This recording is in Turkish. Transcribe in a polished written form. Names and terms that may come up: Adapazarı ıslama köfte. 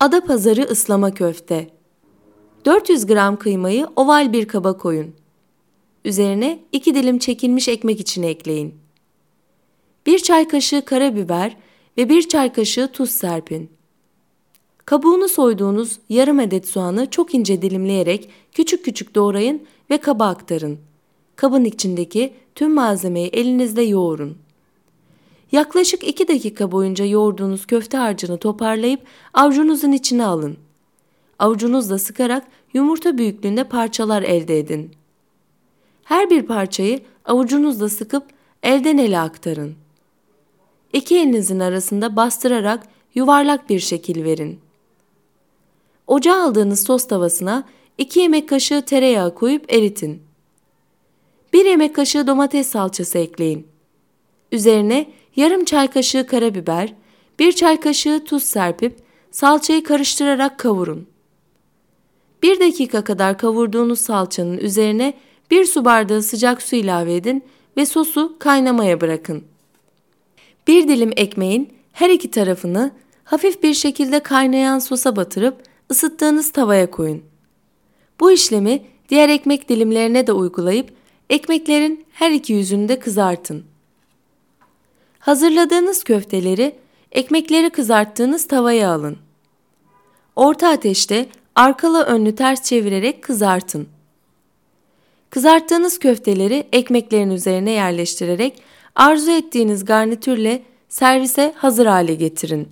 Adapazarı ıslama köfte. 400 gram kıymayı oval bir kaba koyun. Üzerine 2 dilim çekilmiş ekmek içine ekleyin. 1 çay kaşığı karabiber ve 1 çay kaşığı tuz serpin. Kabuğunu soyduğunuz yarım adet soğanı çok ince dilimleyerek küçük küçük doğrayın ve kaba aktarın. Kabın içindeki tüm malzemeyi elinizle yoğurun. Yaklaşık 2 dakika boyunca yoğurduğunuz köfte harcını toparlayıp avucunuzun içine alın. Avucunuzla sıkarak yumurta büyüklüğünde parçalar elde edin. Her bir parçayı avucunuzla sıkıp elden ele aktarın. İki elinizin arasında bastırarak yuvarlak bir şekil verin. Ocağa aldığınız sos tavasına 2 yemek kaşığı tereyağı koyup eritin. 1 yemek kaşığı domates salçası ekleyin. Üzerine yarım çay kaşığı karabiber, 1 çay kaşığı tuz serpip salçayı karıştırarak kavurun. 1 dakika kadar kavurduğunuz salçanın üzerine 1 su bardağı sıcak su ilave edin ve sosu kaynamaya bırakın. 1 dilim ekmeğin her iki tarafını hafif bir şekilde kaynayan sosa batırıp ısıttığınız tavaya koyun. Bu işlemi diğer ekmek dilimlerine de uygulayıp ekmeklerin her iki yüzünü de kızartın. Hazırladığınız köfteleri ekmekleri kızarttığınız tavaya alın. Orta ateşte arkalı önlü ters çevirerek kızartın. Kızarttığınız köfteleri ekmeklerin üzerine yerleştirerek arzu ettiğiniz garnitürle servise hazır hale getirin.